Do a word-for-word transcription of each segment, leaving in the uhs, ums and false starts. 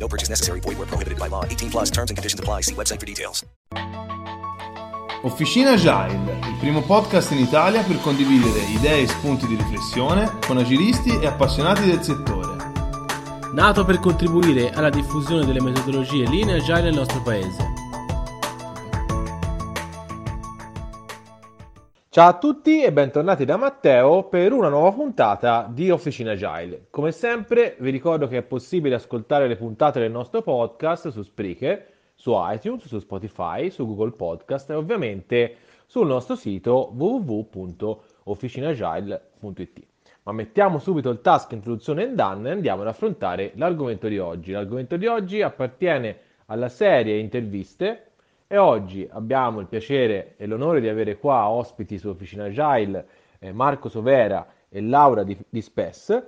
No purchase necessary. Void where prohibited by law. eighteen plus terms and conditions apply. See website for details. Officina Agile, il primo podcast in Italia per condividere idee e spunti di riflessione con agilisti e appassionati del settore. Nato per contribuire alla diffusione delle metodologie linee agile nel nostro paese. Ciao a tutti e bentornati da Matteo per una nuova puntata di Officina Agile. Come sempre vi ricordo che è possibile ascoltare le puntate del nostro podcast su Spreaker, su iTunes, su Spotify, su Google Podcast e ovviamente sul nostro sito w w w punto officina agile punto i t. Ma mettiamo subito il task introduzione and done e andiamo ad affrontare l'argomento di oggi. L'argomento di oggi appartiene alla serie interviste. E oggi abbiamo il piacere e l'onore di avere qua ospiti su Officina Agile eh, Marco Sovera e Laura di, di Spes.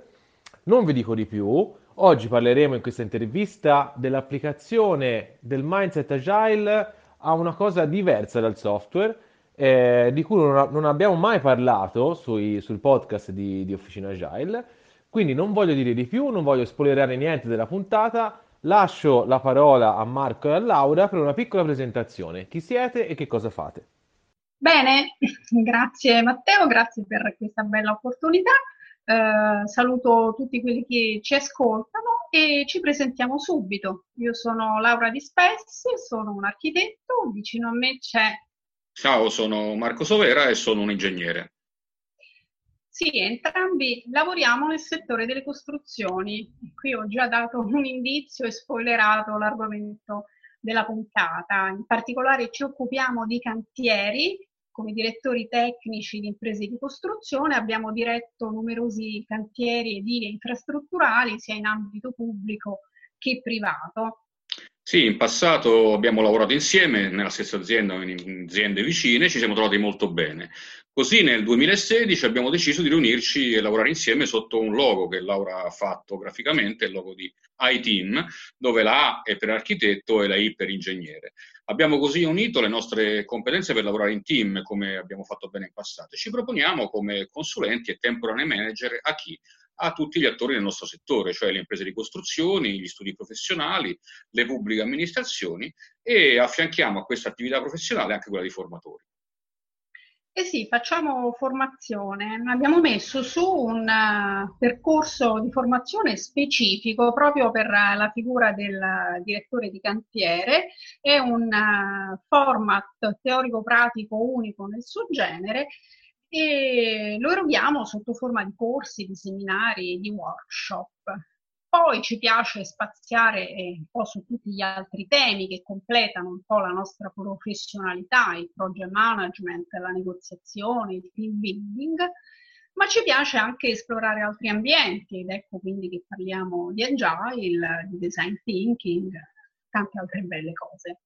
Non vi dico di più, oggi parleremo in questa intervista dell'applicazione del mindset agile a una cosa diversa dal software, eh, di cui non, non abbiamo mai parlato sui, sul podcast di, di Officina Agile. Quindi non voglio dire di più, non voglio spoilerare niente della puntata. Lascio la parola a Marco e a Laura per una piccola presentazione. Chi siete e che cosa fate? Bene, grazie Matteo, grazie per questa bella opportunità. Eh, saluto tutti quelli che ci ascoltano e ci presentiamo subito. Io sono Laura di Spes, sono un architetto, vicino a me c'è... Ciao, sono Marco Sovera e sono un ingegnere. Sì, entrambi lavoriamo nel settore delle costruzioni. Qui ho già dato un indizio e spoilerato l'argomento della puntata. In particolare ci occupiamo di cantieri, come direttori tecnici di imprese di costruzione. Abbiamo diretto numerosi cantieri edili e infrastrutturali, sia in ambito pubblico che privato. Sì, in passato abbiamo lavorato insieme nella stessa azienda o in aziende vicine, ci siamo trovati molto bene. Così nel duemilasedici abbiamo deciso di riunirci e lavorare insieme sotto un logo che Laura ha fatto graficamente, il logo di A I Team, dove la A è per architetto e la I per ingegnere. Abbiamo così unito le nostre competenze per lavorare in team, come abbiamo fatto bene in passato, e ci proponiamo come consulenti e temporanei manager a chi? A tutti gli attori del nostro settore, cioè le imprese di costruzioni, gli studi professionali, le pubbliche amministrazioni, e affianchiamo a questa attività professionale anche quella di formatori. Eh sì, facciamo formazione. Abbiamo messo su un uh, percorso di formazione specifico proprio per uh, la figura del uh, direttore di cantiere. È un uh, format teorico-pratico unico nel suo genere e lo eroghiamo sotto forma di corsi, di seminari, di workshop. Poi ci piace spaziare eh, un po' su tutti gli altri temi che completano un po' la nostra professionalità, il project management, la negoziazione, il team building, ma ci piace anche esplorare altri ambienti ed ecco quindi che parliamo di Agile, di design thinking, tante altre belle cose.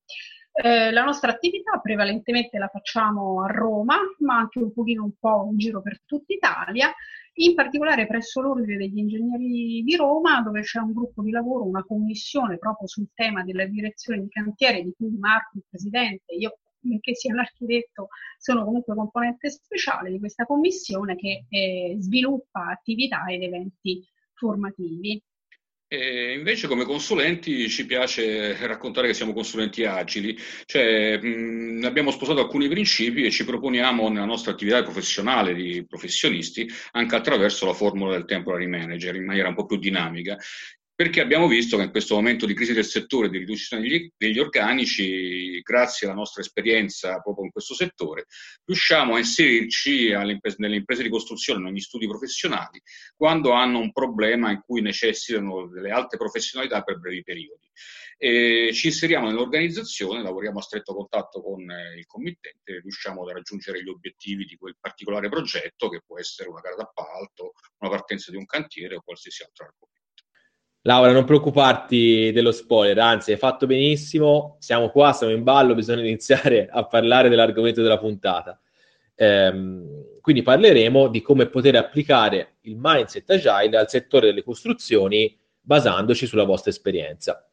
Eh, la nostra attività prevalentemente la facciamo a Roma, ma anche un pochino un po' in giro per tutta Italia, in particolare presso l'Ordine degli Ingegneri di Roma, dove c'è un gruppo di lavoro, una commissione proprio sul tema della direzione di cantiere, di cui Marco, il presidente, io, benché sia un architetto, sono comunque componente speciale di questa commissione che eh, sviluppa attività ed eventi formativi. E invece come consulenti ci piace raccontare che siamo consulenti agili, cioè mh, abbiamo sposato alcuni principi e ci proponiamo nella nostra attività professionale di professionisti anche attraverso la formula del temporary manager in maniera un po' più dinamica, perché abbiamo visto che in questo momento di crisi del settore, di riduzione degli, degli organici, grazie alla nostra esperienza proprio in questo settore, riusciamo a inserirci nelle imprese di costruzione, negli studi professionali, quando hanno un problema in cui necessitano delle alte professionalità per brevi periodi. E ci inseriamo nell'organizzazione, lavoriamo a stretto contatto con il committente e riusciamo a raggiungere gli obiettivi di quel particolare progetto, che può essere una gara d'appalto, una partenza di un cantiere o qualsiasi altro argomento. Laura, non preoccuparti dello spoiler, anzi, hai fatto benissimo, siamo qua, siamo in ballo, bisogna iniziare a parlare dell'argomento della puntata. Ehm, quindi parleremo di come poter applicare il mindset agile al settore delle costruzioni basandoci sulla vostra esperienza.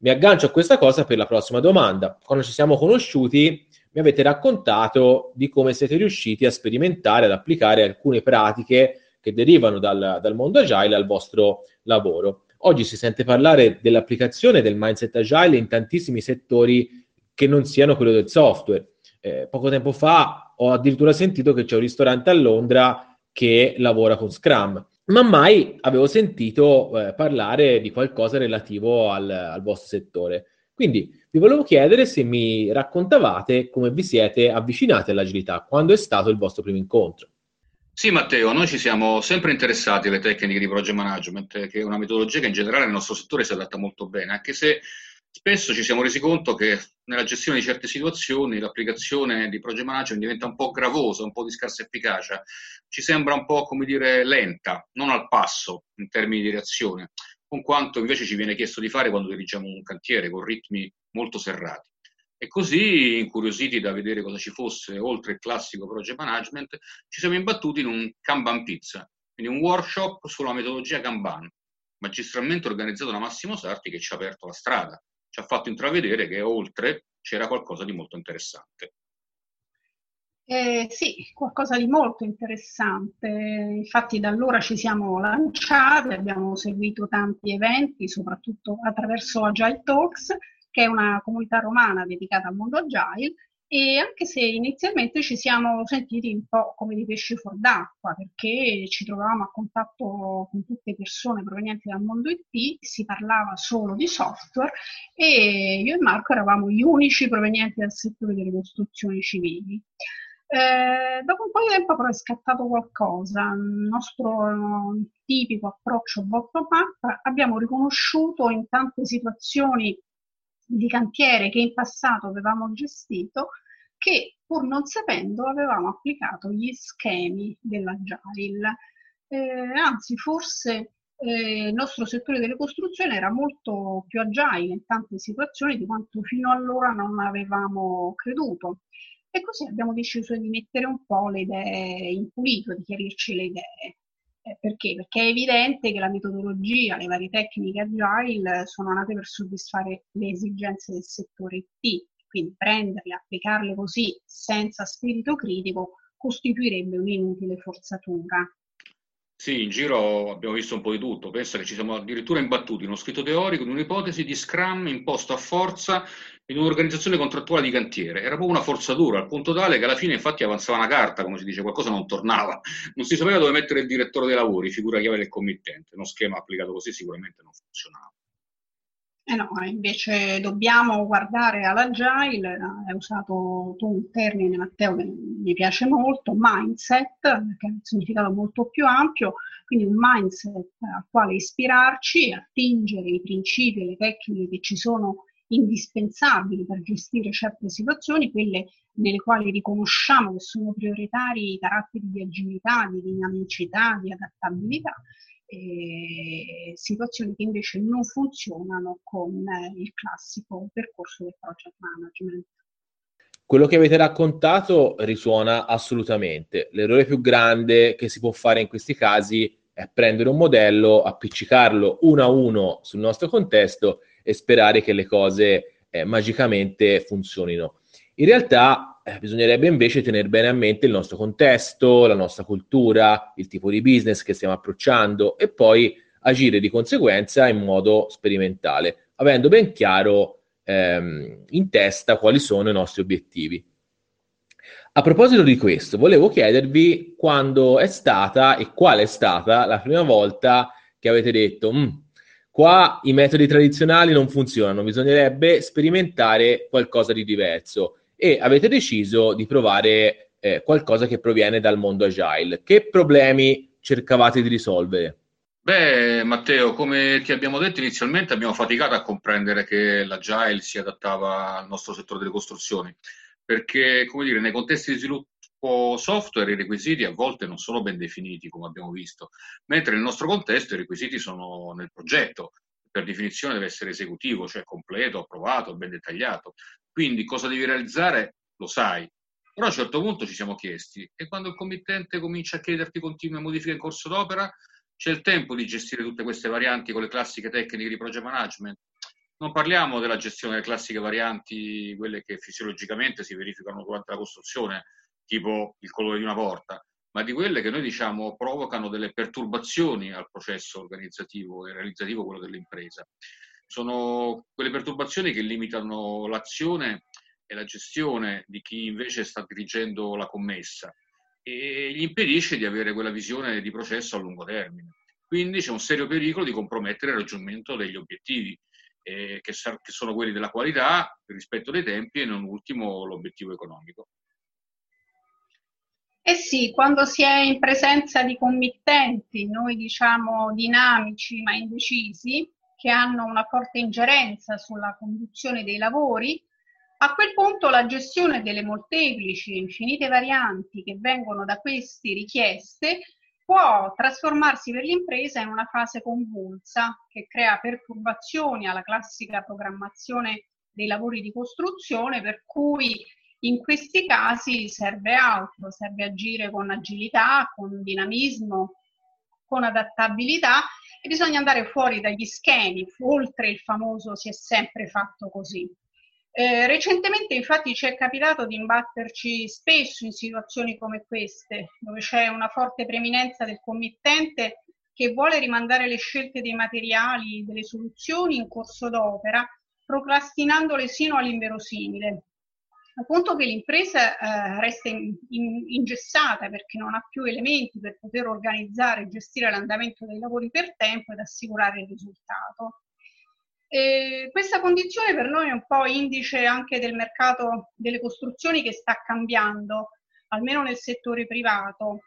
Mi aggancio a questa cosa per la prossima domanda. Quando ci siamo conosciuti, mi avete raccontato di come siete riusciti a sperimentare, ad applicare alcune pratiche che derivano dal, dal mondo agile al vostro lavoro. Oggi si sente parlare dell'applicazione del mindset agile in tantissimi settori che non siano quello del software. Eh, poco tempo fa ho addirittura sentito che c'è un ristorante a Londra che lavora con Scrum, ma mai avevo sentito eh, parlare di qualcosa relativo al, al vostro settore. Quindi vi volevo chiedere se mi raccontavate come vi siete avvicinati all'agilità, quando è stato il vostro primo incontro. Sì, Matteo, noi ci siamo sempre interessati alle tecniche di project management, che è una metodologia che in generale nel nostro settore si adatta molto bene, anche se spesso ci siamo resi conto che nella gestione di certe situazioni l'applicazione di project management diventa un po' gravosa, un po' di scarsa efficacia, ci sembra un po', come dire, lenta, non al passo in termini di reazione, con quanto invece ci viene chiesto di fare quando dirigiamo un cantiere con ritmi molto serrati. E così, incuriositi da vedere cosa ci fosse oltre il classico project management, ci siamo imbattuti in un Kanban Pizza, quindi un workshop sulla metodologia Kanban, magistralmente organizzato da Massimo Sarti, che ci ha aperto la strada, ci ha fatto intravedere che oltre c'era qualcosa di molto interessante. Eh, sì, qualcosa di molto interessante. Infatti da allora ci siamo lanciati, abbiamo seguito tanti eventi, soprattutto attraverso Agile Talks, che è una comunità romana dedicata al mondo agile, e anche se inizialmente ci siamo sentiti un po' come dei pesci fuor d'acqua, perché ci trovavamo a contatto con tutte persone provenienti dal mondo I T, si parlava solo di software, e io e Marco eravamo gli unici provenienti dal settore delle costruzioni civili. Eh, dopo un po' di tempo però è scattato qualcosa, il nostro eh, tipico approccio bottom-up, abbiamo riconosciuto in tante situazioni di cantiere che in passato avevamo gestito, che pur non sapendo avevamo applicato gli schemi dell'Agile. Eh, anzi, forse eh, il nostro settore delle costruzioni era molto più agile in tante situazioni di quanto fino allora non avevamo creduto. E così abbiamo deciso di mettere un po' le idee in pulito, di chiarirci le idee. Perché? Perché è evidente che la metodologia, le varie tecniche agile sono nate per soddisfare le esigenze del settore I T, quindi prenderle, applicarle così, senza spirito critico, costituirebbe un'inutile forzatura. Sì, in giro abbiamo visto un po' di tutto, penso che ci siamo addirittura imbattuti in uno scritto teorico, in un'ipotesi di Scrum imposto a forza in un'organizzazione contrattuale di cantiere. Era proprio una forzatura, al punto tale che alla fine infatti avanzava una carta, come si dice, qualcosa non tornava, non si sapeva dove mettere il direttore dei lavori, figura chiave del committente. Uno schema applicato così sicuramente non funzionava. Eh no, invece dobbiamo guardare all'agile, hai usato tu un termine, Matteo, che mi piace molto, mindset, che ha un significato molto più ampio, quindi un mindset al quale ispirarci, attingere i principi e le tecniche che ci sono indispensabili per gestire certe situazioni, quelle nelle quali riconosciamo che sono prioritari i caratteri di agilità, di dinamicità, di adattabilità, e situazioni che invece non funzionano con il classico percorso del project management. Quello che avete raccontato risuona assolutamente. L'errore più grande che si può fare in questi casi è prendere un modello, appiccicarlo uno a uno sul nostro contesto e sperare che le cose eh, magicamente funzionino. In realtà eh, bisognerebbe invece tenere bene a mente il nostro contesto, la nostra cultura, il tipo di business che stiamo approcciando e poi agire di conseguenza in modo sperimentale, avendo ben chiaro ehm, in testa quali sono i nostri obiettivi. A proposito di questo, volevo chiedervi quando è stata e qual è stata la prima volta che avete detto mh, qua i metodi tradizionali non funzionano, bisognerebbe sperimentare qualcosa di diverso e avete deciso di provare eh, qualcosa che proviene dal mondo agile. Che problemi cercavate di risolvere? Beh, Matteo, come ti abbiamo detto inizialmente, abbiamo faticato a comprendere che l'agile si adattava al nostro settore delle costruzioni, perché, come dire, nei contesti di sviluppo software i requisiti a volte non sono ben definiti, come abbiamo visto, mentre nel nostro contesto i requisiti sono nel progetto, per definizione deve essere esecutivo, cioè completo, approvato, ben dettagliato. Quindi cosa devi realizzare lo sai. Però a un certo punto ci siamo chiesti, e quando il committente comincia a chiederti continue modifiche in corso d'opera, c'è il tempo di gestire tutte queste varianti con le classiche tecniche di project management? Non parliamo della gestione delle classiche varianti, quelle che fisiologicamente si verificano durante la costruzione, tipo il colore di una porta, ma di quelle che noi diciamo provocano delle perturbazioni al processo organizzativo e realizzativo, quello dell'impresa. Sono quelle perturbazioni che limitano l'azione e la gestione di chi invece sta dirigendo la commessa e gli impedisce di avere quella visione di processo a lungo termine. Quindi c'è un serio pericolo di compromettere il raggiungimento degli obiettivi, eh, che, sa- che sono quelli della qualità, il rispetto dei tempi e non ultimo l'obiettivo economico. Eh sì, quando si è in presenza di committenti, noi diciamo dinamici ma indecisi, che hanno una forte ingerenza sulla conduzione dei lavori, a quel punto la gestione delle molteplici, infinite varianti che vengono da questi richieste può trasformarsi per l'impresa in una fase convulsa che crea perturbazioni alla classica programmazione dei lavori di costruzione, per cui in questi casi serve altro, serve agire con agilità, con dinamismo, con adattabilità, e bisogna andare fuori dagli schemi, oltre il famoso si è sempre fatto così. Eh, recentemente infatti ci è capitato di imbatterci spesso in situazioni come queste, dove c'è una forte preminenza del committente che vuole rimandare le scelte dei materiali, delle soluzioni in corso d'opera, procrastinandole sino all'inverosimile, al punto che l'impresa eh, resta in, in, ingessata perché non ha più elementi per poter organizzare e gestire l'andamento dei lavori per tempo ed assicurare il risultato. Eh, questa condizione per noi è un po' indice anche del mercato delle costruzioni, che sta cambiando, almeno nel settore privato.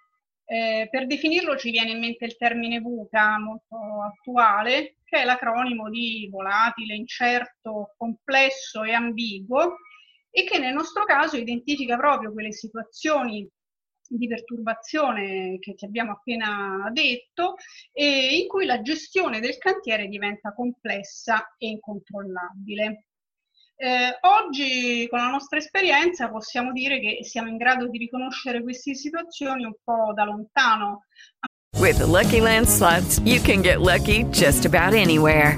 Eh, per definirlo ci viene in mente il termine VUCA, molto attuale, che è l'acronimo di volatile, incerto, complesso e ambiguo, e che nel nostro caso identifica proprio quelle situazioni di perturbazione che ti abbiamo appena detto, e in cui la gestione del cantiere diventa complessa e incontrollabile. Eh, oggi, con la nostra esperienza, possiamo dire che siamo in grado di riconoscere queste situazioni un po' da lontano. With the Lucky Land Slots, you can get lucky just about anywhere.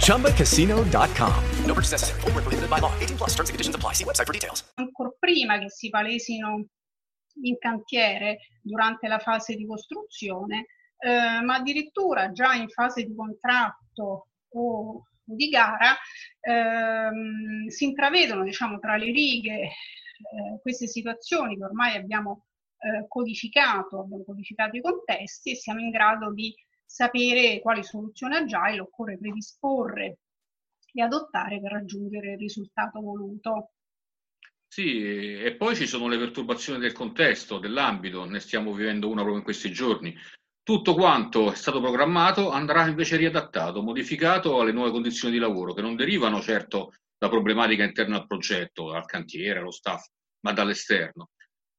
Chumba Casino dot com. No purchase necessary. Void where prohibited by law. eighteen plus terms and conditions apply. See website for details. Ancor prima che si palesino in cantiere durante la fase di costruzione, eh, ma addirittura già in fase di contratto o di gara, ehm, si intravedono, diciamo, tra le righe eh, queste situazioni che ormai abbiamo eh, codificato, abbiamo codificato i contesti, e siamo in grado di sapere quali soluzioni agile occorre predisporre e adottare per raggiungere il risultato voluto. Sì, e poi ci sono le perturbazioni del contesto, dell'ambito, ne stiamo vivendo una proprio in questi giorni. Tutto quanto è stato programmato andrà invece riadattato, modificato alle nuove condizioni di lavoro, che non derivano certo da problematiche interne al progetto, al cantiere, allo staff, ma dall'esterno.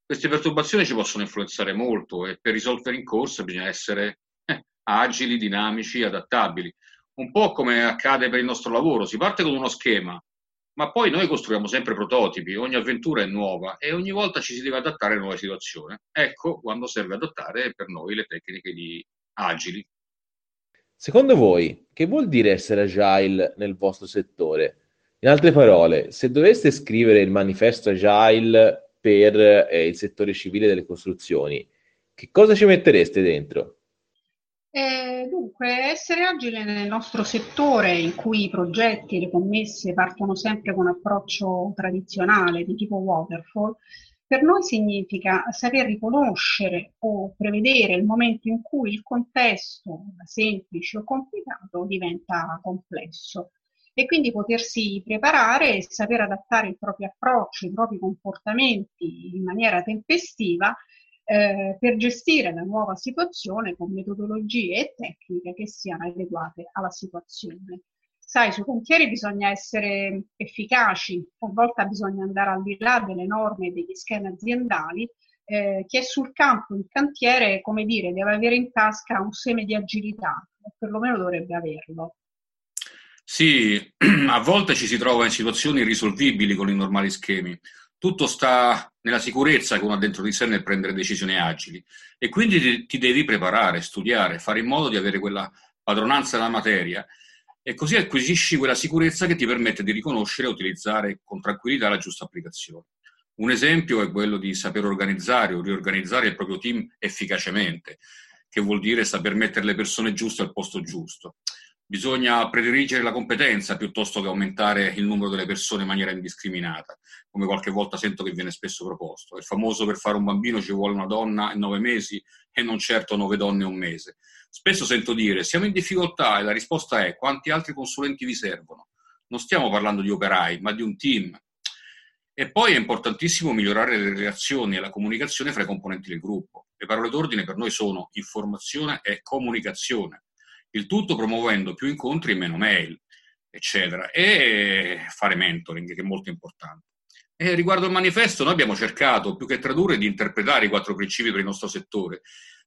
Queste perturbazioni ci possono influenzare molto, e per risolvere in corsa bisogna essere eh, agili, dinamici, adattabili. Un po' come accade per il nostro lavoro, si parte con uno schema, ma poi noi costruiamo sempre prototipi, ogni avventura è nuova e ogni volta ci si deve adattare a nuove situazioni. Ecco quando serve adottare per noi le tecniche di agili. Secondo voi, che vuol dire essere agile nel vostro settore? In altre parole, se doveste scrivere il manifesto agile per eh, il settore civile delle costruzioni. Che cosa ci mettereste dentro? Eh, dunque, essere agile nel nostro settore, in cui i progetti e le commesse partono sempre con un approccio tradizionale di tipo waterfall, per noi significa saper riconoscere o prevedere il momento in cui il contesto, da semplice o complicato, diventa complesso, e quindi potersi preparare e saper adattare il proprio approccio, i propri comportamenti in maniera tempestiva eh, per gestire la nuova situazione con metodologie e tecniche che siano adeguate alla situazione. Sai, sui cantieri bisogna essere efficaci, talvolta bisogna andare al di là delle norme e degli schemi aziendali. Eh, chi è sul campo, il cantiere, come dire, deve avere in tasca un seme di agilità, o perlomeno dovrebbe averlo. Sì, a volte ci si trova in situazioni irrisolvibili con i normali schemi. Tutto sta nella sicurezza che uno ha dentro di sé nel prendere decisioni agili, e quindi ti devi preparare, studiare, fare in modo di avere quella padronanza della materia, e così acquisisci quella sicurezza che ti permette di riconoscere e utilizzare con tranquillità la giusta applicazione. Un esempio è quello di saper organizzare o riorganizzare il proprio team efficacemente, che vuol dire saper mettere le persone giuste al posto giusto. Bisogna prediligere la competenza piuttosto che aumentare il numero delle persone in maniera indiscriminata, come qualche volta sento che viene spesso proposto. Il famoso "per fare un bambino ci vuole una donna e nove mesi e non certo nove donne e un mese". Spesso sento dire "siamo in difficoltà" e la risposta è "quanti altri consulenti vi servono?". Non stiamo parlando di operai, ma di un team. E poi è importantissimo migliorare le relazioni e la comunicazione fra i componenti del gruppo. Le parole d'ordine per noi sono informazione e comunicazione. Il tutto promuovendo più incontri e meno mail, eccetera, e fare mentoring, che è molto importante. E riguardo al manifesto, noi abbiamo cercato, più che tradurre, di interpretare i quattro principi per il nostro settore,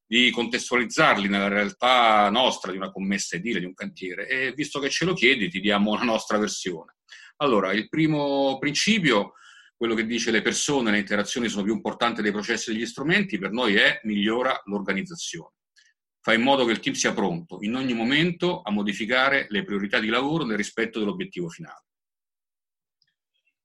di contestualizzarli nella realtà nostra di una commessa edile, di un cantiere, e visto che ce lo chiedi ti diamo la nostra versione. Allora, il primo principio, quello che dice le persone, le interazioni sono più importanti dei processi e degli strumenti, per noi è migliora l'organizzazione. Fa in modo che il team sia pronto in ogni momento a modificare le priorità di lavoro nel rispetto dell'obiettivo finale.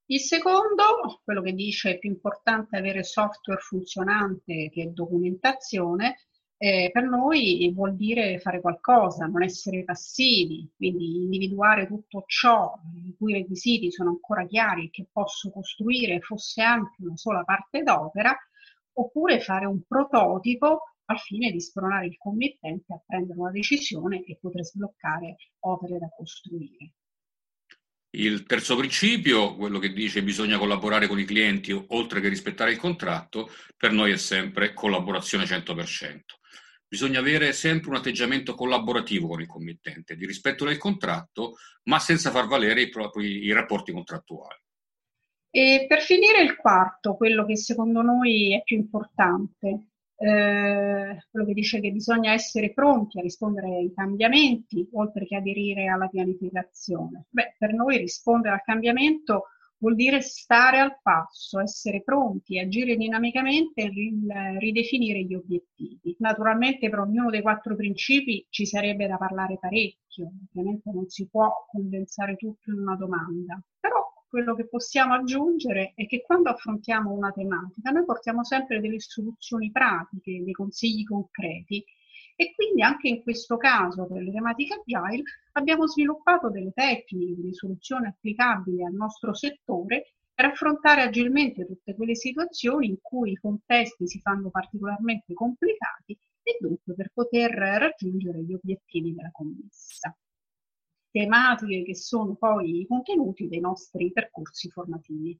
Il secondo, quello che dice è più importante avere software funzionante che documentazione, eh, per noi vuol dire fare qualcosa, non essere passivi, quindi individuare tutto ciò i cui requisiti sono ancora chiari e che posso costruire fosse anche una sola parte d'opera, oppure fare un prototipo al fine di spronare il committente a prendere una decisione e poter sbloccare opere da costruire. Il terzo principio, quello che dice bisogna collaborare con i clienti oltre che rispettare il contratto, per noi è sempre collaborazione cento per cento. Bisogna avere sempre un atteggiamento collaborativo con il committente, di rispetto del contratto, ma senza far valere i propri i rapporti contrattuali. E per finire il quarto, quello che secondo noi è più importante, Eh, quello che dice che bisogna essere pronti a rispondere ai cambiamenti oltre che aderire alla pianificazione. Beh, per noi rispondere al cambiamento vuol dire stare al passo, essere pronti, agire dinamicamente e ridefinire gli obiettivi. Naturalmente per ognuno dei quattro principi ci sarebbe da parlare parecchio, ovviamente non si può condensare tutto in una domanda, però quello che possiamo aggiungere è che quando affrontiamo una tematica noi portiamo sempre delle soluzioni pratiche, dei consigli concreti, e quindi anche in questo caso per le tematiche agile abbiamo sviluppato delle tecniche, delle soluzioni applicabili al nostro settore per affrontare agilmente tutte quelle situazioni in cui i contesti si fanno particolarmente complicati e dunque per poter raggiungere gli obiettivi della commessa. Tematiche che sono poi i contenuti dei nostri percorsi formativi.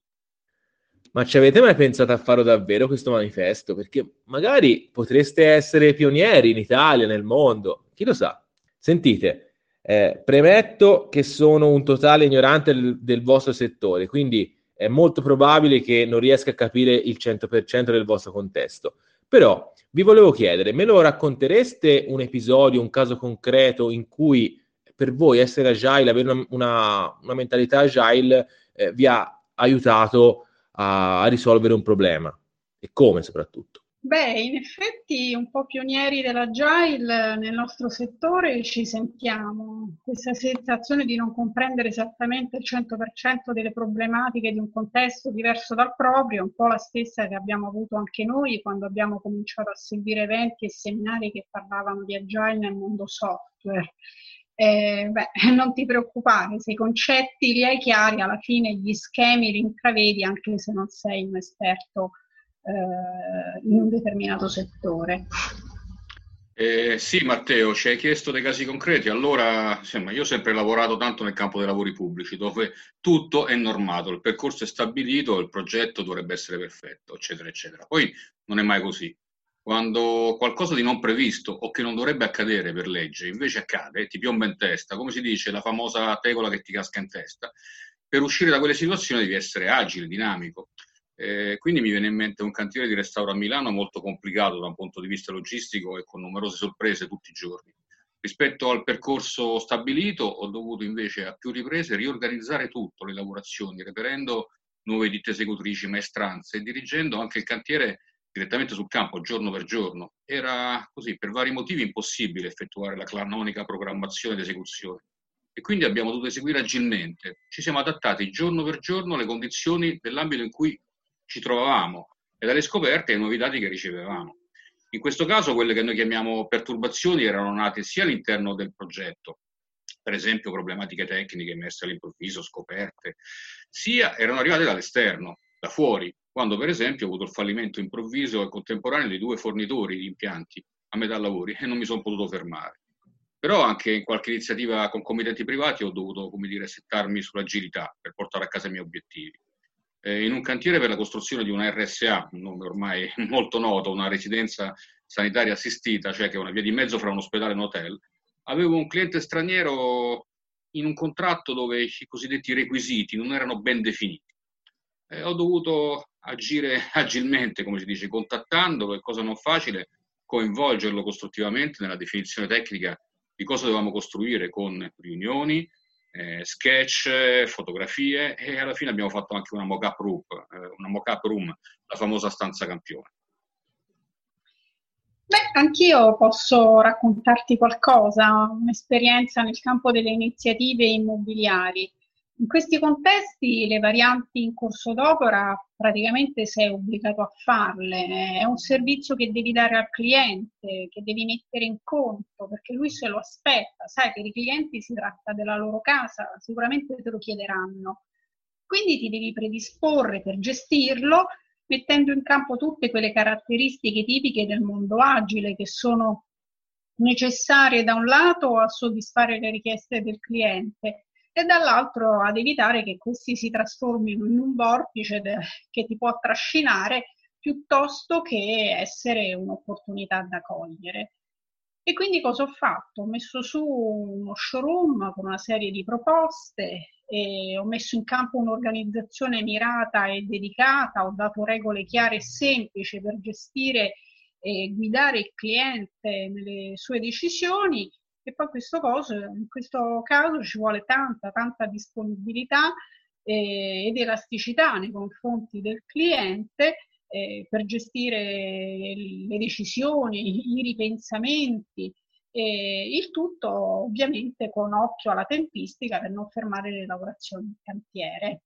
Ma ci avete mai pensato a farlo davvero questo manifesto? Perché magari potreste essere pionieri in Italia, nel mondo, chi lo sa? Sentite, eh, premetto che sono un totale ignorante del, del vostro settore, quindi è molto probabile che non riesca a capire il cento per cento del vostro contesto. Però vi volevo chiedere, me lo raccontereste un episodio, un caso concreto in cui per voi essere agile, avere una, una, una mentalità agile eh, vi ha aiutato a, a risolvere un problema? E come soprattutto? Beh, in effetti un po' pionieri dell'Agile nel nostro settore ci sentiamo. Questa sensazione di non comprendere esattamente il cento per cento delle problematiche di un contesto diverso dal proprio, un po' la stessa che abbiamo avuto anche noi quando abbiamo cominciato a seguire eventi e seminari che parlavano di Agile nel mondo software. Eh, beh, non ti preoccupare, se i concetti li hai chiari, alla fine gli schemi li intravedi anche se non sei un esperto in un determinato settore. Eh, sì, Matteo, ci hai chiesto dei casi concreti. Allora, insomma, io ho sempre lavorato tanto nel campo dei lavori pubblici, dove tutto è normato, il percorso è stabilito, il progetto dovrebbe essere perfetto, eccetera, eccetera. Poi non è mai così. Quando qualcosa di non previsto o che non dovrebbe accadere per legge invece accade, ti piomba in testa, come si dice, la famosa tegola che ti casca in testa, per uscire da quelle situazioni devi essere agile, dinamico. Eh, quindi mi viene in mente un cantiere di restauro a Milano molto complicato da un punto di vista logistico e con numerose sorprese tutti i giorni. Rispetto al percorso stabilito ho dovuto invece a più riprese riorganizzare tutto, le lavorazioni, reperendo nuove ditte esecutrici, maestranze e dirigendo anche il cantiere direttamente sul campo, giorno per giorno. Era così, per vari motivi impossibile effettuare la canonica programmazione ed esecuzione. E quindi abbiamo dovuto eseguire agilmente. Ci siamo adattati giorno per giorno alle condizioni dell'ambito in cui ci trovavamo e dalle scoperte ai nuovi dati che ricevevamo. In questo caso quelle che noi chiamiamo perturbazioni erano nate sia all'interno del progetto, per esempio problematiche tecniche emerse all'improvviso, scoperte, sia erano arrivate dall'esterno, da fuori, quando per esempio ho avuto il fallimento improvviso e contemporaneo di due fornitori di impianti a metà lavori e non mi sono potuto fermare. Però anche in qualche iniziativa con comitati privati ho dovuto, come dire, settarmi sull'agilità per portare a casa i miei obiettivi. In un cantiere per la costruzione di una R S A, un nome ormai molto noto, una residenza sanitaria assistita, cioè che è una via di mezzo fra un ospedale e un hotel, avevo un cliente straniero in un contratto dove i cosiddetti requisiti non erano ben definiti. E ho dovuto agire agilmente, come si dice, contattandolo, e cosa non facile, coinvolgerlo costruttivamente nella definizione tecnica di cosa dovevamo costruire con riunioni, Eh, sketch, fotografie, e alla fine abbiamo fatto anche una mock-up room, eh, una mock-up room, la famosa stanza campione. Beh, anch'io posso raccontarti qualcosa, un'esperienza nel campo delle iniziative immobiliari. In questi contesti le varianti in corso d'opera praticamente sei obbligato a farle, è un servizio che devi dare al cliente, che devi mettere in conto, perché lui se lo aspetta, sai che i clienti si tratta della loro casa, sicuramente te lo chiederanno. Quindi ti devi predisporre per gestirlo, mettendo in campo tutte quelle caratteristiche tipiche del mondo agile che sono necessarie da un lato a soddisfare le richieste del cliente, e dall'altro ad evitare che questi si trasformino in un vortice de- che ti può trascinare piuttosto che essere un'opportunità da cogliere. E quindi cosa ho fatto? Ho messo su uno showroom con una serie di proposte, e ho messo in campo un'organizzazione mirata e dedicata, ho dato regole chiare e semplici per gestire e guidare il cliente nelle sue decisioni. E poi questo caso, in questo caso ci vuole tanta, tanta disponibilità eh, ed elasticità nei confronti del cliente eh, per gestire le decisioni, i ripensamenti, eh, il tutto ovviamente con occhio alla tempistica per non fermare le lavorazioni in cantiere.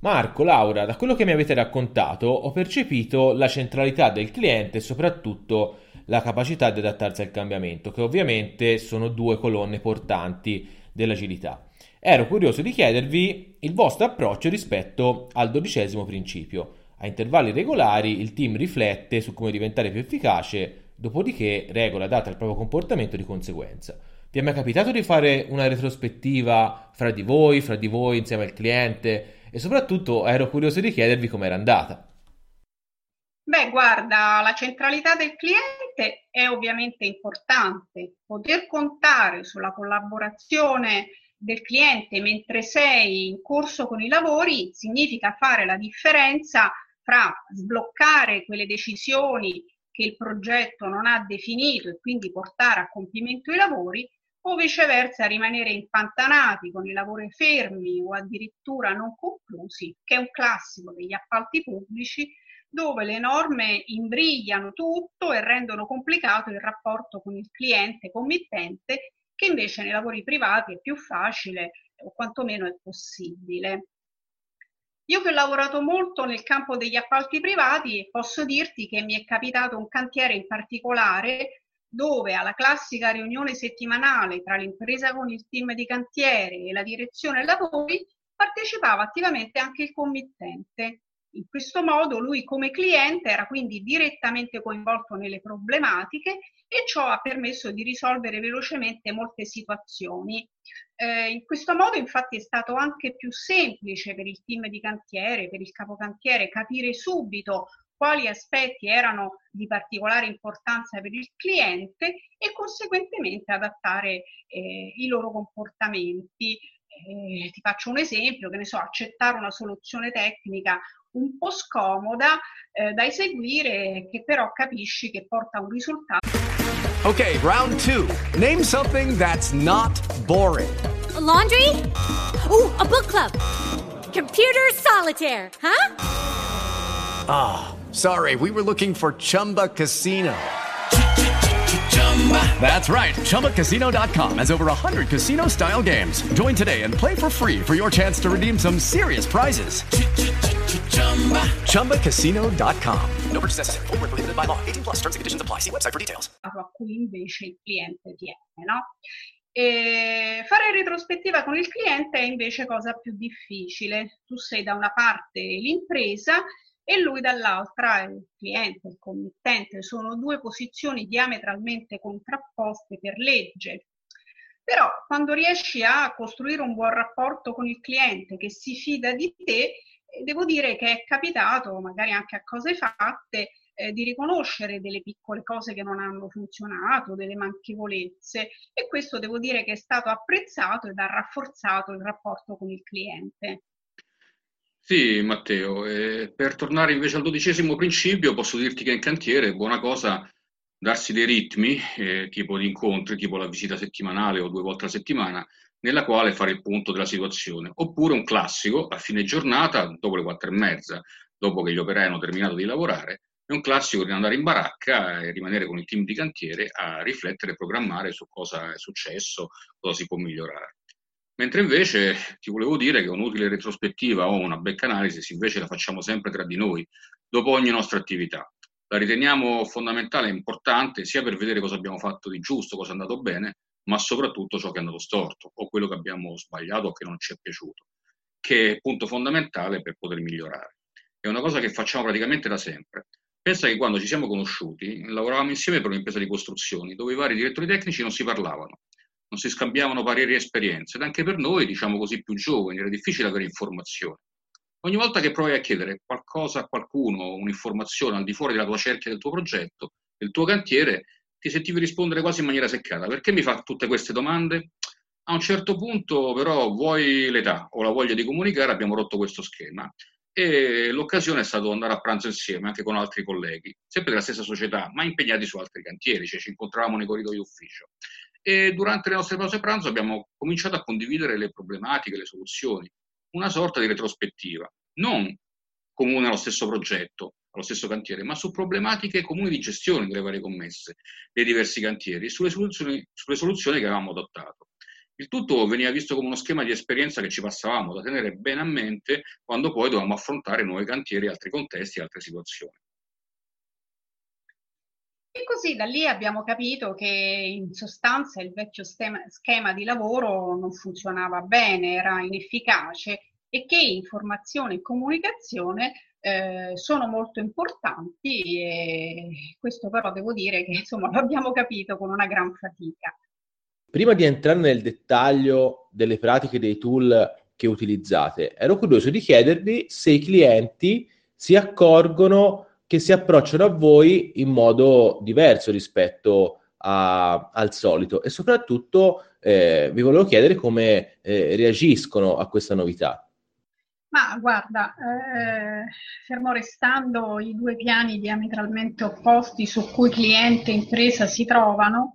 Marco, Laura, da quello che mi avete raccontato ho percepito la centralità del cliente e soprattutto la capacità di adattarsi al cambiamento, che ovviamente sono due colonne portanti dell'agilità. Ero curioso di chiedervi il vostro approccio rispetto al dodicesimo principio. A intervalli regolari il team riflette su come diventare più efficace, dopodiché regola data il proprio comportamento di conseguenza. Vi è mai capitato di fare una retrospettiva fra di voi, fra di voi insieme al cliente? E soprattutto ero curioso di chiedervi com'era andata. Beh, guarda, la centralità del cliente è ovviamente importante. Poter contare sulla collaborazione del cliente mentre sei in corso con i lavori significa fare la differenza fra sbloccare quelle decisioni che il progetto non ha definito e quindi portare a compimento i lavori, o viceversa rimanere impantanati con i lavori fermi o addirittura non conclusi, che è un classico degli appalti pubblici, dove le norme imbrigliano tutto e rendono complicato il rapporto con il cliente committente, che invece nei lavori privati è più facile o quantomeno è possibile. Io che ho lavorato molto nel campo degli appalti privati, posso dirti che mi è capitato un cantiere in particolare dove alla classica riunione settimanale tra l'impresa con il team di cantiere e la direzione lavori partecipava attivamente anche il committente. In questo modo lui come cliente era quindi direttamente coinvolto nelle problematiche e ciò ha permesso di risolvere velocemente molte situazioni. Eh, in questo modo infatti è stato anche più semplice per il team di cantiere, per il capocantiere, capire subito quali aspetti erano di particolare importanza per il cliente e conseguentemente adattare eh, i loro comportamenti. Eh, ti faccio un esempio, che ne so, accettare una soluzione tecnica un po' scomoda eh, da eseguire, che però capisci che porta a un risultato. Ok, round two. Name something that's not boring. A laundry? Ooh, a book club. Computer solitaire, huh? Ah, oh, sorry, we were looking for Chumba Casino. That's right. Chumba casino dot com has over one hundred casino-style games. Join today and play for free for your chance to redeem some serious prizes. Chumba casino dot com. No purchase necessary. Void where prohibited by law. eighteen plus terms and conditions apply. See website for details. A cui invece il cliente viene, no? E fare retrospettiva con il cliente è invece cosa più difficile. Tu sei da una parte l'impresa e lui dall'altra, il cliente, il committente, sono due posizioni diametralmente contrapposte per legge. Però quando riesci a costruire un buon rapporto con il cliente che si fida di te, devo dire che è capitato, magari anche a cose fatte, eh, di riconoscere delle piccole cose che non hanno funzionato, delle manchevolezze, e questo devo dire che è stato apprezzato ed ha rafforzato il rapporto con il cliente. Sì, Matteo, eh, per tornare invece al dodicesimo principio, posso dirti che in cantiere è buona cosa darsi dei ritmi, eh, tipo di incontri, tipo la visita settimanale o due volte alla settimana, nella quale fare il punto della situazione. Oppure un classico, a fine giornata, dopo le quattro e mezza, dopo che gli operai hanno terminato di lavorare, è un classico di andare in baracca e rimanere con il team di cantiere a riflettere e programmare su cosa è successo, cosa si può migliorare. Mentre invece ti volevo dire che un'utile retrospettiva o una back-analysis invece la facciamo sempre tra di noi, dopo ogni nostra attività. La riteniamo fondamentale e importante sia per vedere cosa abbiamo fatto di giusto, cosa è andato bene, ma soprattutto ciò che è andato storto o quello che abbiamo sbagliato o che non ci è piaciuto, che è punto fondamentale per poter migliorare. È una cosa che facciamo praticamente da sempre. Pensa che quando ci siamo conosciuti lavoravamo insieme per un'impresa di costruzioni dove i vari direttori tecnici non si parlavano. Non si scambiavano pareri e esperienze, ed anche per noi, diciamo così, più giovani, era difficile avere informazioni. Ogni volta che provi a chiedere qualcosa a qualcuno, un'informazione al di fuori della tua cerchia, del tuo progetto, del tuo cantiere, ti sentivi rispondere quasi in maniera seccata. Perché mi fa tutte queste domande? A un certo punto, però, vuoi l'età o la voglia di comunicare, abbiamo rotto questo schema. E l'occasione è stato andare a pranzo insieme anche con altri colleghi, sempre della stessa società, ma impegnati su altri cantieri, cioè ci incontravamo nei corridoi d'ufficio. E durante le nostre pause pranzo abbiamo cominciato a condividere le problematiche, le soluzioni, una sorta di retrospettiva, non comune allo stesso progetto, allo stesso cantiere, ma su problematiche comuni di gestione delle varie commesse, dei diversi cantieri, sulle soluzioni, sulle soluzioni che avevamo adottato. Il tutto veniva visto come uno schema di esperienza che ci passavamo da tenere bene a mente quando poi dovevamo affrontare nuovi cantieri, altri contesti, altre situazioni. E così da lì abbiamo capito che in sostanza il vecchio schema, schema di lavoro non funzionava bene, era inefficace e che informazione e comunicazione eh, sono molto importanti, e questo però devo dire che insomma lo abbiamo capito con una gran fatica. Prima di entrare nel dettaglio delle pratiche dei tool che utilizzate, ero curioso di chiedervi se i clienti si accorgono che si approcciano a voi in modo diverso rispetto a, al solito, e soprattutto eh, vi volevo chiedere come eh, reagiscono a questa novità. Ma guarda, eh, fermo restando i due piani diametralmente opposti su cui cliente e impresa si trovano,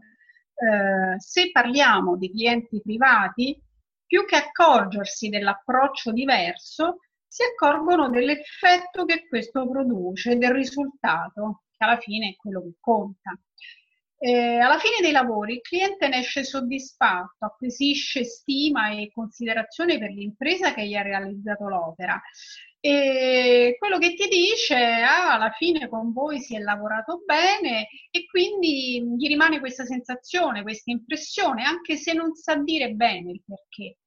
eh, se parliamo di clienti privati, più che accorgersi dell'approccio diverso, si accorgono dell'effetto che questo produce, del risultato, che alla fine è quello che conta. Eh, alla fine dei lavori il cliente ne esce soddisfatto, acquisisce stima e considerazione per l'impresa che gli ha realizzato l'opera e quello che ti dice ah, alla fine con voi si è lavorato bene, e quindi gli rimane questa sensazione, questa impressione, anche se non sa dire bene il perché.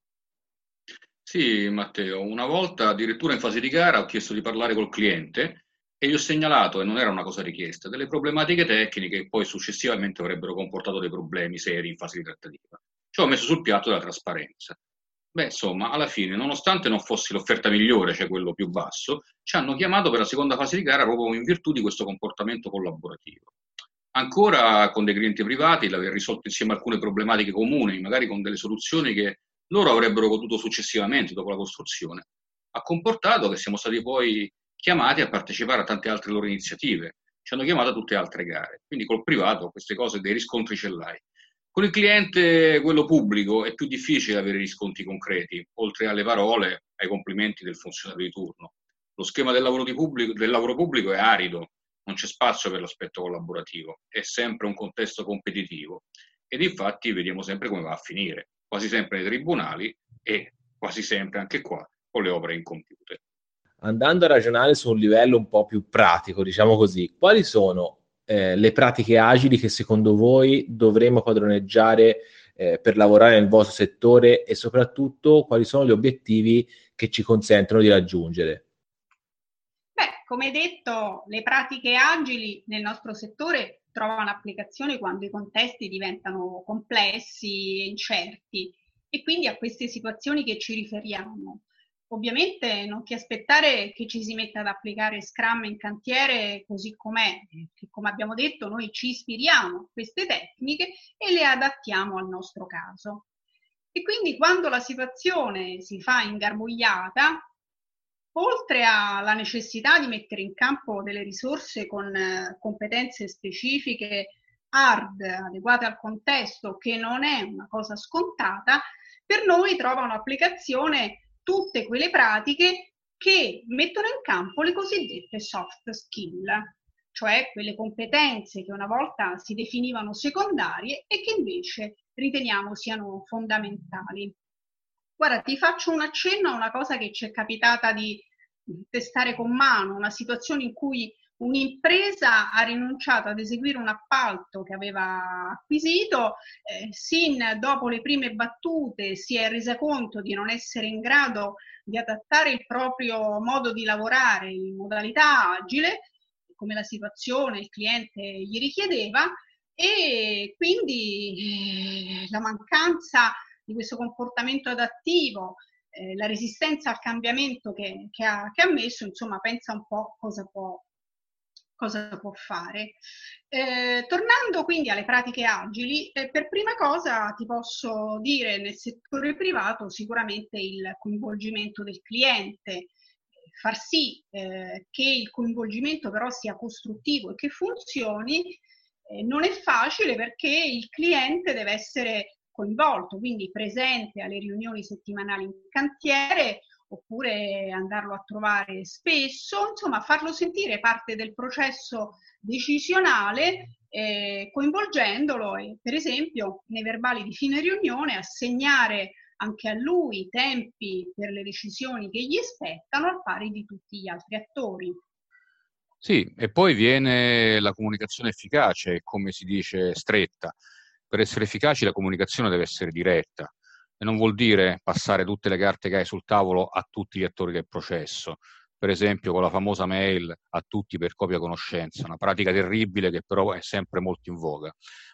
Sì, Matteo, una volta addirittura in fase di gara ho chiesto di parlare col cliente e gli ho segnalato, e non era una cosa richiesta, delle problematiche tecniche che poi successivamente avrebbero comportato dei problemi seri in fase di trattativa. Ci ho messo sul piatto della trasparenza. Beh, insomma, alla fine, nonostante non fossi l'offerta migliore, cioè quello più basso, ci hanno chiamato per la seconda fase di gara proprio in virtù di questo comportamento collaborativo. Ancora con dei clienti privati, l'aver risolto insieme alcune problematiche comuni, magari con delle soluzioni che loro avrebbero goduto successivamente dopo la costruzione, ha comportato che siamo stati poi chiamati a partecipare a tante altre loro iniziative, ci hanno chiamato a tutte altre gare. Quindi col privato queste cose dei riscontri ce l'hai. Con il cliente, quello pubblico, è più difficile avere riscontri concreti, oltre alle parole, ai complimenti del funzionario di turno. Lo schema del lavoro, di pubblico, del lavoro pubblico è arido, non c'è spazio per l'aspetto collaborativo, è sempre un contesto competitivo ed infatti vediamo sempre come va a finire, quasi sempre nei tribunali e quasi sempre anche qua con le opere incompiute. Andando a ragionare su un livello un po' più pratico, diciamo così, quali sono eh, le pratiche agili che secondo voi dovremmo padroneggiare eh, per lavorare nel vostro settore e soprattutto quali sono gli obiettivi che ci consentono di raggiungere? Beh, come detto, le pratiche agili nel nostro settore trovano applicazione quando i contesti diventano complessi e incerti, e quindi a queste situazioni che ci riferiamo. Ovviamente non ti aspettare che ci si metta ad applicare Scrum in cantiere così com'è, che come abbiamo detto noi ci ispiriamo a queste tecniche e le adattiamo al nostro caso. E quindi quando la situazione si fa ingarbugliata, oltre alla necessità di mettere in campo delle risorse con competenze specifiche, hard, adeguate al contesto, che non è una cosa scontata, per noi trovano applicazione tutte quelle pratiche che mettono in campo le cosiddette soft skill, cioè quelle competenze che una volta si definivano secondarie e che invece riteniamo siano fondamentali. Guarda, ti faccio un accenno a una cosa che ci è capitata di testare con mano, una situazione in cui un'impresa ha rinunciato ad eseguire un appalto che aveva acquisito, eh, sin dopo le prime battute si è resa conto di non essere in grado di adattare il proprio modo di lavorare in modalità agile, come la situazione, il cliente gli richiedeva, e quindi la mancanza di questo comportamento adattivo, eh, la resistenza al cambiamento che, che, ha, che ha messo, insomma, pensa un po' cosa può cosa può fare. Eh, tornando quindi alle pratiche agili, eh, per prima cosa ti posso dire nel settore privato sicuramente il coinvolgimento del cliente, far sì eh, che il coinvolgimento però sia costruttivo e che funzioni, eh, non è facile perché il cliente deve essere coinvolto, quindi presente alle riunioni settimanali in cantiere, oppure andarlo a trovare spesso, insomma farlo sentire parte del processo decisionale, eh, coinvolgendolo e per esempio nei verbali di fine riunione assegnare anche a lui i tempi per le decisioni che gli spettano al pari di tutti gli altri attori. Sì, e poi viene la comunicazione efficace, come si dice stretta. Per essere efficaci la comunicazione deve essere diretta. E non vuol dire passare tutte le carte che hai sul tavolo a tutti gli attori del processo, per esempio con la famosa mail a tutti per copia conoscenza, una pratica terribile che però è sempre molto in voga,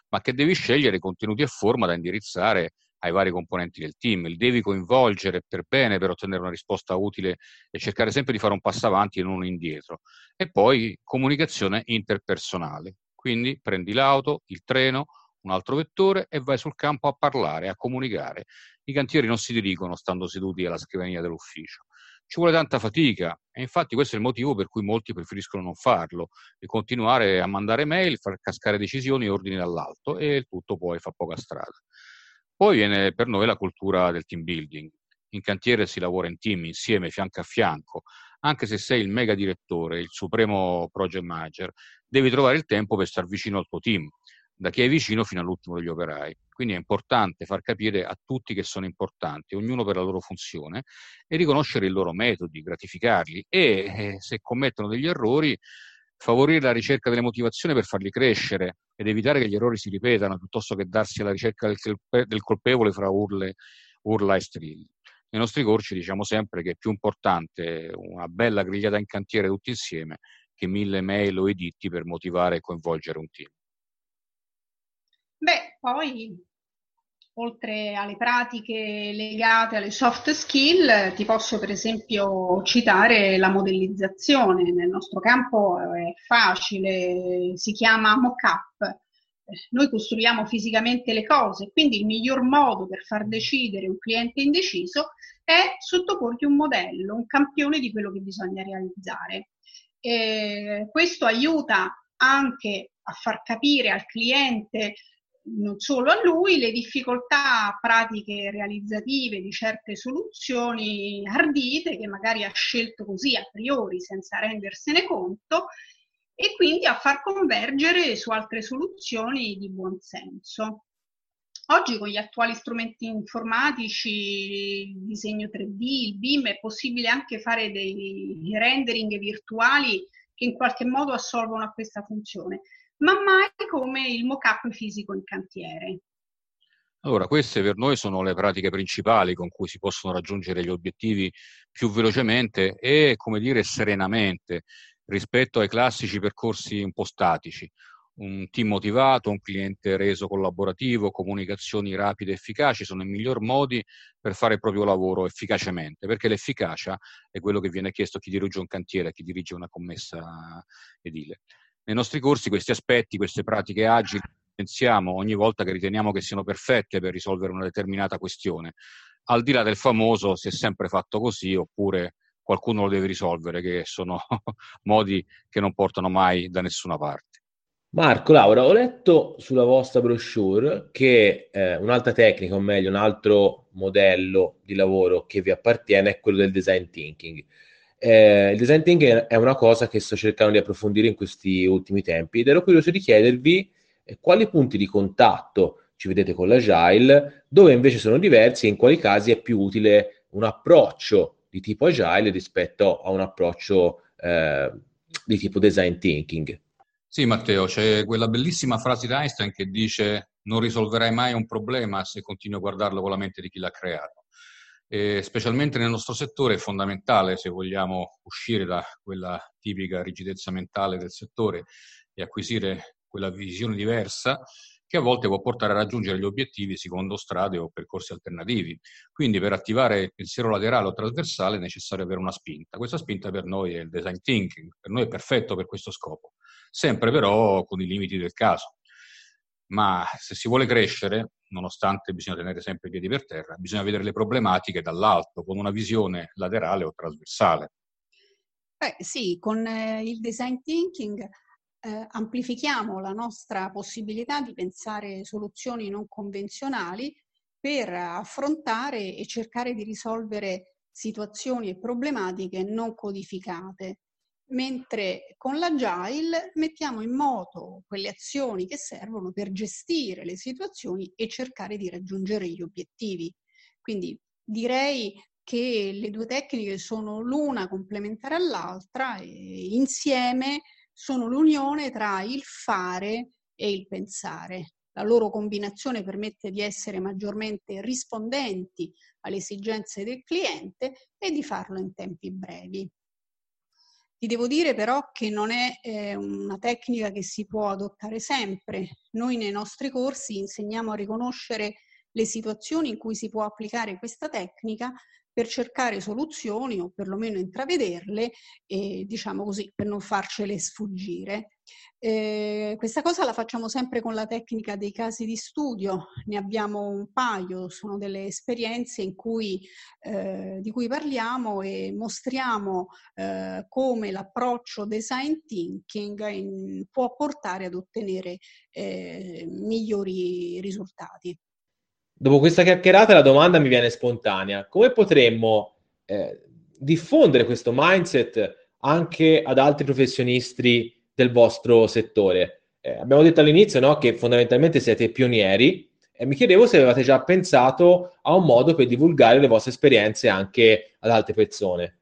ma che devi scegliere contenuti e forma da indirizzare ai vari componenti del team, li devi coinvolgere per bene per ottenere una risposta utile e cercare sempre di fare un passo avanti e non un indietro. E poi comunicazione interpersonale, quindi prendi l'auto, il treno, un altro vettore e vai sul campo a parlare, a comunicare. I cantieri non si dirigono stando seduti alla scrivania dell'ufficio. Ci vuole tanta fatica e infatti questo è il motivo per cui molti preferiscono non farlo e continuare a mandare mail, far cascare decisioni e ordini dall'alto, e il tutto poi fa poca strada. Poi viene per noi la cultura del team building, In cantiere si lavora in team, insieme, fianco a fianco. Anche se sei il mega direttore, il supremo project manager, devi trovare il tempo per star vicino al tuo team, da chi è vicino fino all'ultimo degli operai. Quindi è importante far capire a tutti che sono importanti, ognuno per la loro funzione, e riconoscere i loro metodi, gratificarli e, se commettono degli errori, favorire la ricerca delle motivazioni per farli crescere ed evitare che gli errori si ripetano, piuttosto che darsi alla ricerca del colpevole fra urle, urla e strilli. Nei nostri corsi diciamo sempre che è più importante una bella grigliata in cantiere tutti insieme che mille mail o editti per motivare e coinvolgere un team. Beh, poi, oltre alle pratiche legate alle soft skill, ti posso per esempio citare la modellizzazione. Nel nostro campo è facile, si chiama mock-up. Noi costruiamo fisicamente le cose, quindi il miglior modo per far decidere un cliente indeciso è sottoporgli un modello, un campione di quello che bisogna realizzare. E questo aiuta anche a far capire al cliente, non solo a lui, le difficoltà pratiche realizzative di certe soluzioni ardite che magari ha scelto così a priori senza rendersene conto, e quindi a far convergere su altre soluzioni di buon senso. Oggi con gli attuali strumenti informatici, il disegno tre D, il B I M, è possibile anche fare dei rendering virtuali che in qualche modo assolvono a questa funzione, ma mai come il mock-up fisico in cantiere. Allora, queste per noi sono le pratiche principali con cui si possono raggiungere gli obiettivi più velocemente e, come dire, serenamente, rispetto ai classici percorsi un po' statici. Un team motivato, un cliente reso collaborativo, comunicazioni rapide e efficaci sono i miglior modi per fare il proprio lavoro efficacemente, perché l'efficacia è quello che viene chiesto a chi dirige un cantiere, a chi dirige una commessa edile. Nei nostri corsi questi aspetti, queste pratiche agili, pensiamo ogni volta che riteniamo che siano perfette per risolvere una determinata questione, al di là del famoso "si è sempre fatto così" oppure "qualcuno lo deve risolvere", che sono modi che non portano mai da nessuna parte. Marco, Laura, ho letto sulla vostra brochure che eh, un'altra tecnica, o meglio un altro modello di lavoro che vi appartiene è quello del design thinking. Eh, il design thinking è una cosa che sto cercando di approfondire in questi ultimi tempi ed ero curioso di chiedervi eh, quali punti di contatto ci vedete con l'Agile, dove invece sono diversi e in quali casi è più utile un approccio di tipo Agile rispetto a un approccio eh, di tipo design thinking. Sì, Matteo, c'è quella bellissima frase di Einstein che dice "non risolverai mai un problema se continui a guardarlo con la mente di chi l'ha creato". E specialmente nel nostro settore è fondamentale, se vogliamo uscire da quella tipica rigidezza mentale del settore e acquisire quella visione diversa, che a volte può portare a raggiungere gli obiettivi secondo strade o percorsi alternativi. Quindi per attivare il pensiero laterale o trasversale è necessario avere una spinta. Questa spinta per noi è il design thinking, per noi è perfetto per questo scopo, sempre però con i limiti del caso. Ma se si vuole crescere, nonostante bisogna tenere sempre i piedi per terra, bisogna vedere le problematiche dall'alto, con una visione laterale o trasversale. Beh, sì, con eh, il design thinking eh, amplifichiamo la nostra possibilità di pensare soluzioni non convenzionali per affrontare e cercare di risolvere situazioni e problematiche non codificate. Mentre con l'Agile mettiamo in moto quelle azioni che servono per gestire le situazioni e cercare di raggiungere gli obiettivi. Quindi direi che le due tecniche sono l'una complementare all'altra e insieme sono l'unione tra il fare e il pensare. La loro combinazione permette di essere maggiormente rispondenti alle esigenze del cliente e di farlo in tempi brevi. Ti devo dire però che non è eh, una tecnica che si può adottare sempre. Noi nei nostri corsi insegniamo a riconoscere le situazioni in cui si può applicare questa tecnica per cercare soluzioni o perlomeno intravederle e, diciamo così, per non farcele sfuggire. Eh, questa cosa la facciamo sempre con la tecnica dei casi di studio, ne abbiamo un paio, sono delle esperienze in cui, eh, di cui parliamo e mostriamo eh, come l'approccio design thinking in, può portare ad ottenere eh, migliori risultati. dopo questa chiacchierata la domanda mi viene spontanea: come potremmo eh, diffondere questo mindset anche ad altri professionisti del vostro settore? Eh, abbiamo detto all'inizio, no, che fondamentalmente siete pionieri, e mi chiedevo se avevate già pensato a un modo per divulgare le vostre esperienze anche ad altre persone.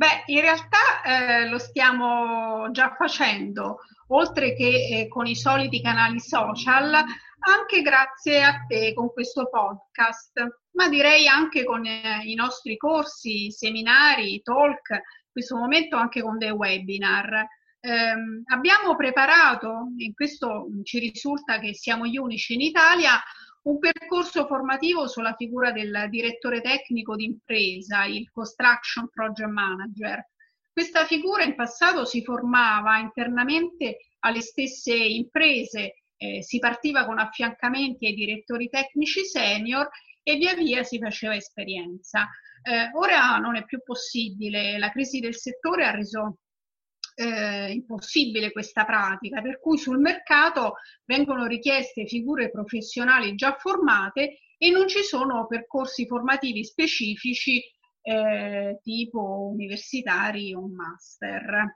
Beh, in realtà eh, lo stiamo già facendo, oltre che eh, con i soliti canali social, anche grazie a te con questo podcast, ma direi anche con eh, i nostri corsi, seminari, talk, in questo momento anche con dei webinar. Eh, abbiamo preparato, e questo ci risulta che siamo gli unici in Italia, un percorso formativo sulla figura del direttore tecnico d'impresa, il Construction Project Manager. Questa figura in passato si formava internamente alle stesse imprese, eh, si partiva con affiancamenti ai direttori tecnici senior e via via si faceva esperienza. Eh, ora non è più possibile, la crisi del settore ha reso Eh, impossibile questa pratica, per cui sul mercato vengono richieste figure professionali già formate e non ci sono percorsi formativi specifici eh, tipo universitari o master.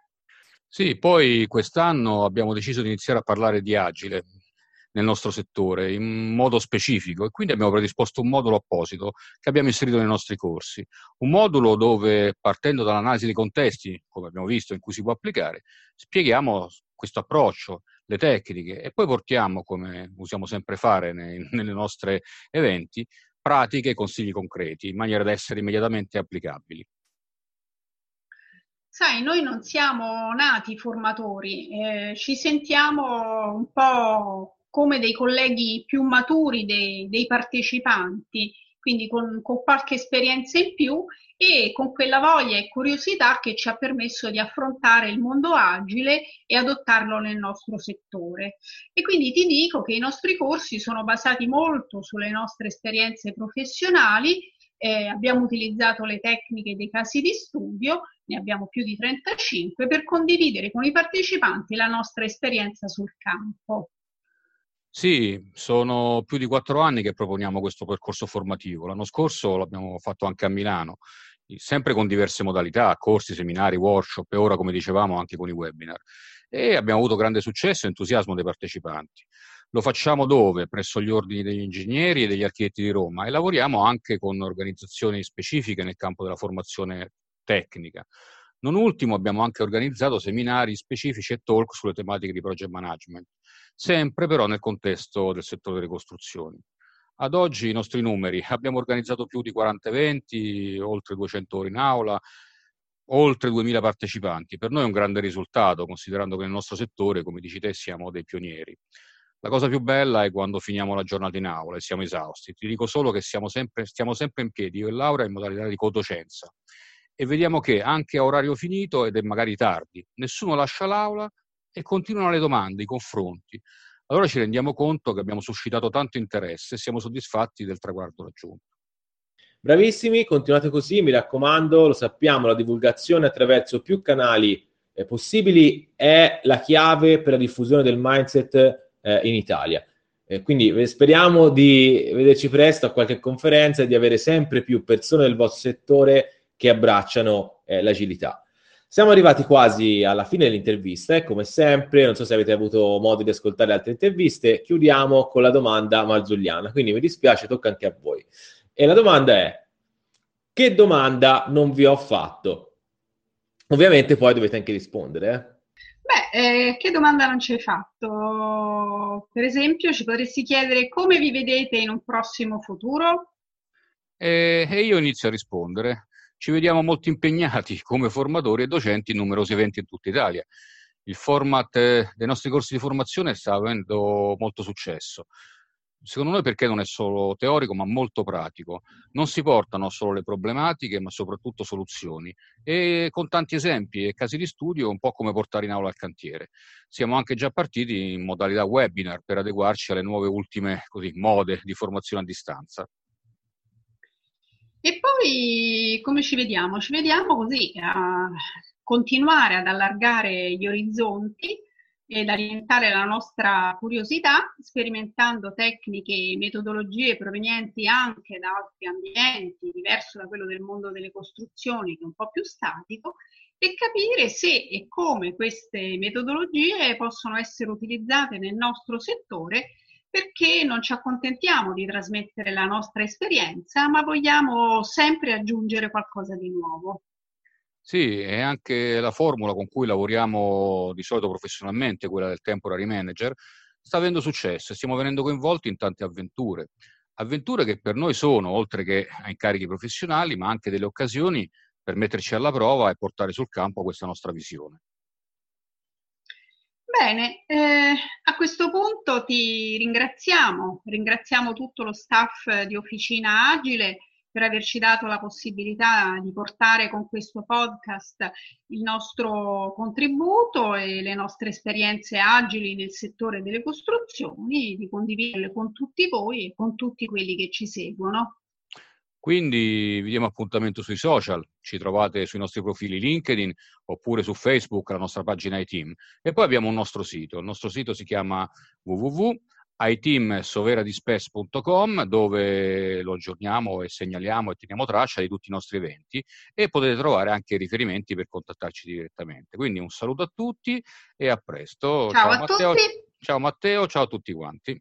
Sì, poi quest'anno abbiamo deciso di iniziare a parlare di Agile nel nostro settore in modo specifico, e quindi abbiamo predisposto un modulo apposito che abbiamo inserito nei nostri corsi, un modulo dove, partendo dall'analisi dei contesti, come abbiamo visto, in cui si può applicare, spieghiamo questo approccio, le tecniche, e poi portiamo, come usiamo sempre fare nei, nelle nostre eventi, pratiche e consigli concreti in maniera da essere immediatamente applicabili. Sai, noi non siamo nati formatori, eh, ci sentiamo un po' come dei colleghi più maturi dei, dei partecipanti, quindi con, con qualche esperienza in più e con quella voglia e curiosità che ci ha permesso di affrontare il mondo agile e adottarlo nel nostro settore. E quindi ti dico che i nostri corsi sono basati molto sulle nostre esperienze professionali, eh, abbiamo utilizzato le tecniche dei casi di studio, ne abbiamo più di trentacinque, per condividere con i partecipanti la nostra esperienza sul campo. Sì, sono più di quattro anni che proponiamo questo percorso formativo. L'anno scorso l'abbiamo fatto anche a Milano, sempre con diverse modalità, corsi, seminari, workshop e ora, come dicevamo, anche con i webinar. E abbiamo avuto grande successo e entusiasmo dei partecipanti. Lo facciamo dove? Presso gli ordini degli ingegneri e degli architetti di Roma, e lavoriamo anche con organizzazioni specifiche nel campo della formazione tecnica. Non ultimo, abbiamo anche organizzato seminari specifici e talk sulle tematiche di project management, sempre però nel contesto del settore delle costruzioni. Ad oggi i nostri numeri: abbiamo organizzato più di quaranta eventi, oltre duecento ore in aula, oltre duemila partecipanti. Per noi è un grande risultato, considerando che nel nostro settore, come dici te, siamo dei pionieri. La cosa più bella è quando finiamo la giornata in aula e siamo esausti. Ti dico solo che siamo sempre, stiamo sempre in piedi, io e Laura, in modalità di codocenza. E vediamo che anche a orario finito, ed è magari tardi, nessuno lascia l'aula e continuano le domande, i confronti. Allora ci rendiamo conto che abbiamo suscitato tanto interesse e siamo soddisfatti del traguardo raggiunto. Bravissimi, continuate così, mi raccomando, lo sappiamo, la divulgazione attraverso più canali eh, possibili è la chiave per la diffusione del mindset eh, in Italia. Eh, quindi speriamo di vederci presto a qualche conferenza e di avere sempre più persone del vostro settore che abbracciano eh, l'agilità. Siamo arrivati quasi alla fine dell'intervista e eh, come sempre, non so se avete avuto modo di ascoltare altre interviste, chiudiamo con la domanda marzulliana, quindi mi dispiace, tocca anche a voi. E la domanda è: che domanda non vi ho fatto? Ovviamente poi dovete anche rispondere. Eh. Beh, eh, che domanda non ci hai fatto? Per esempio, ci potresti chiedere come vi vedete in un prossimo futuro? E eh, io inizio a rispondere. Ci vediamo molto impegnati come formatori e docenti in numerosi eventi in tutta Italia. Il format dei nostri corsi di formazione sta avendo molto successo. Secondo noi, perché non è solo teorico, ma molto pratico. Non si portano solo le problematiche, ma soprattutto soluzioni. E con tanti esempi e casi di studio, un po' come portare in aula al cantiere. Siamo anche già partiti in modalità webinar per adeguarci alle nuove ultime così, mode di formazione a distanza. E poi come ci vediamo? Ci vediamo così, a continuare ad allargare gli orizzonti, ed alimentare la nostra curiosità, sperimentando tecniche e metodologie provenienti anche da altri ambienti, diverso da quello del mondo delle costruzioni, che è un po' più statico, e capire se e come queste metodologie possono essere utilizzate nel nostro settore, perché non ci accontentiamo di trasmettere la nostra esperienza, ma vogliamo sempre aggiungere qualcosa di nuovo. Sì, è anche la formula con cui lavoriamo di solito professionalmente, quella del temporary manager, sta avendo successo e stiamo venendo coinvolti in tante avventure. Avventure che per noi sono, oltre che incarichi professionali, ma anche delle occasioni per metterci alla prova e portare sul campo questa nostra visione. Bene, eh, a questo punto ti ringraziamo, ringraziamo tutto lo staff di Officina Agile per averci dato la possibilità di portare con questo podcast il nostro contributo e le nostre esperienze agili nel settore delle costruzioni, di condividerle con tutti voi e con tutti quelli che ci seguono. Quindi vi diamo appuntamento sui social, ci trovate sui nostri profili LinkedIn oppure su Facebook, la nostra pagina iTeam. E poi abbiamo un nostro sito, il nostro sito si chiama www. i team sovera di spes punto com, dove lo aggiorniamo e segnaliamo e teniamo traccia di tutti i nostri eventi, e potete trovare anche riferimenti per contattarci direttamente. Quindi un saluto a tutti e a presto. Ciao, ciao a Matteo, tutti. Ciao Matteo, ciao a tutti quanti.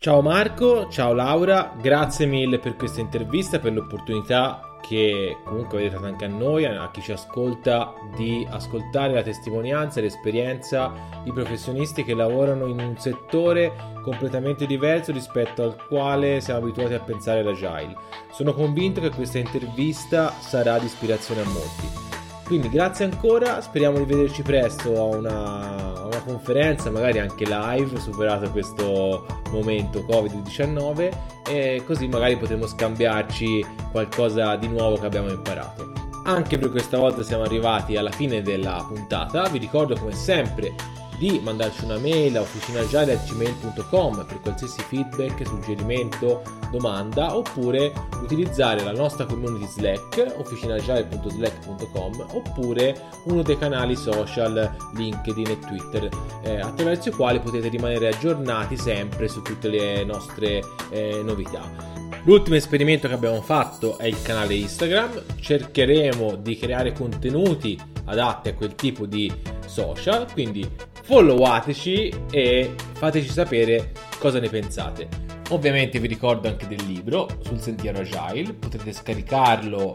Ciao Marco, ciao Laura, grazie mille per questa intervista, per l'opportunità che comunque avete dato anche a noi, a chi ci ascolta, di ascoltare la testimonianza e l'esperienza di professionisti che lavorano in un settore completamente diverso rispetto al quale siamo abituati a pensare l'agile. Sono convinto che questa intervista sarà di ispirazione a molti. Quindi grazie ancora, speriamo di vederci presto a una, a una conferenza, magari anche live, superato questo momento covid diciannove, e così magari potremo scambiarci qualcosa di nuovo che abbiamo imparato. Anche per questa volta siamo arrivati alla fine della puntata, vi ricordo come sempre di mandarci una mail a officina agile at gmail punto com per qualsiasi feedback, suggerimento, domanda, oppure utilizzare la nostra community Slack, officina agile punto slack punto com, oppure uno dei canali social LinkedIn e Twitter, eh, attraverso i quali potete rimanere aggiornati sempre su tutte le nostre eh, novità. L'ultimo esperimento che abbiamo fatto è il canale Instagram, cercheremo di creare contenuti adatti a quel tipo di social, quindi followateci e fateci sapere cosa ne pensate. Ovviamente vi ricordo anche del libro Sul sentiero agile, potete scaricarlo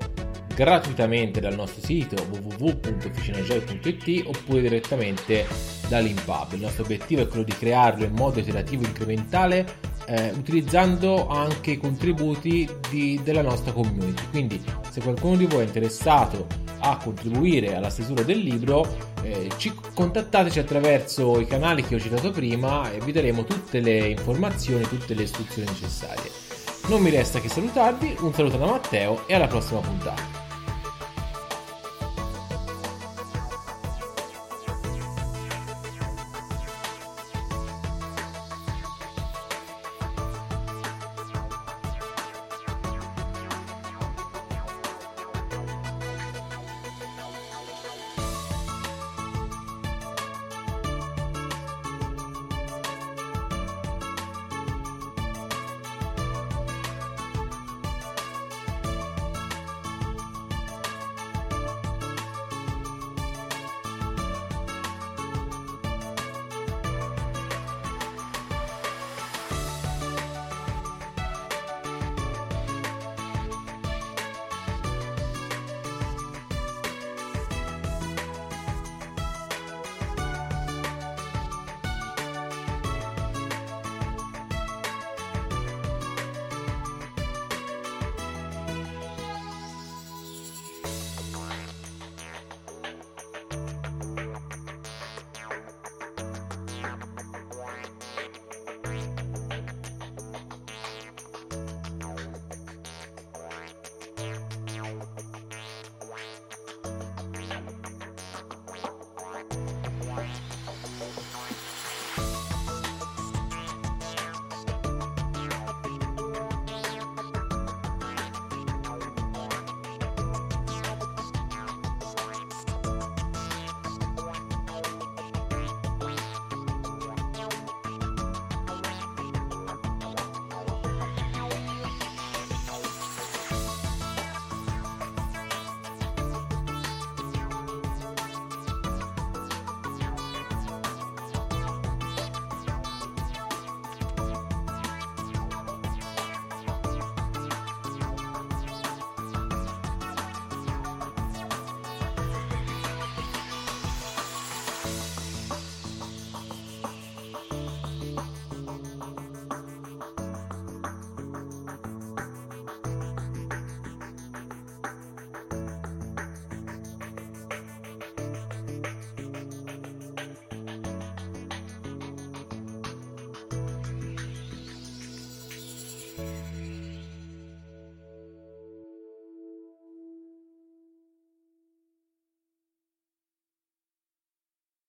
gratuitamente dal nostro sito w w w punto officina agile punto i t oppure direttamente dall'Impub. Il nostro obiettivo è quello di crearlo in modo iterativo e incrementale, eh, utilizzando anche i contributi di, della nostra community. Quindi se qualcuno di voi è interessato a contribuire alla stesura del libro, eh, ci contattateci attraverso i canali che ho citato prima e vi daremo tutte le informazioni, tutte le istruzioni necessarie. Non mi resta che salutarvi, un saluto da Matteo e alla prossima puntata.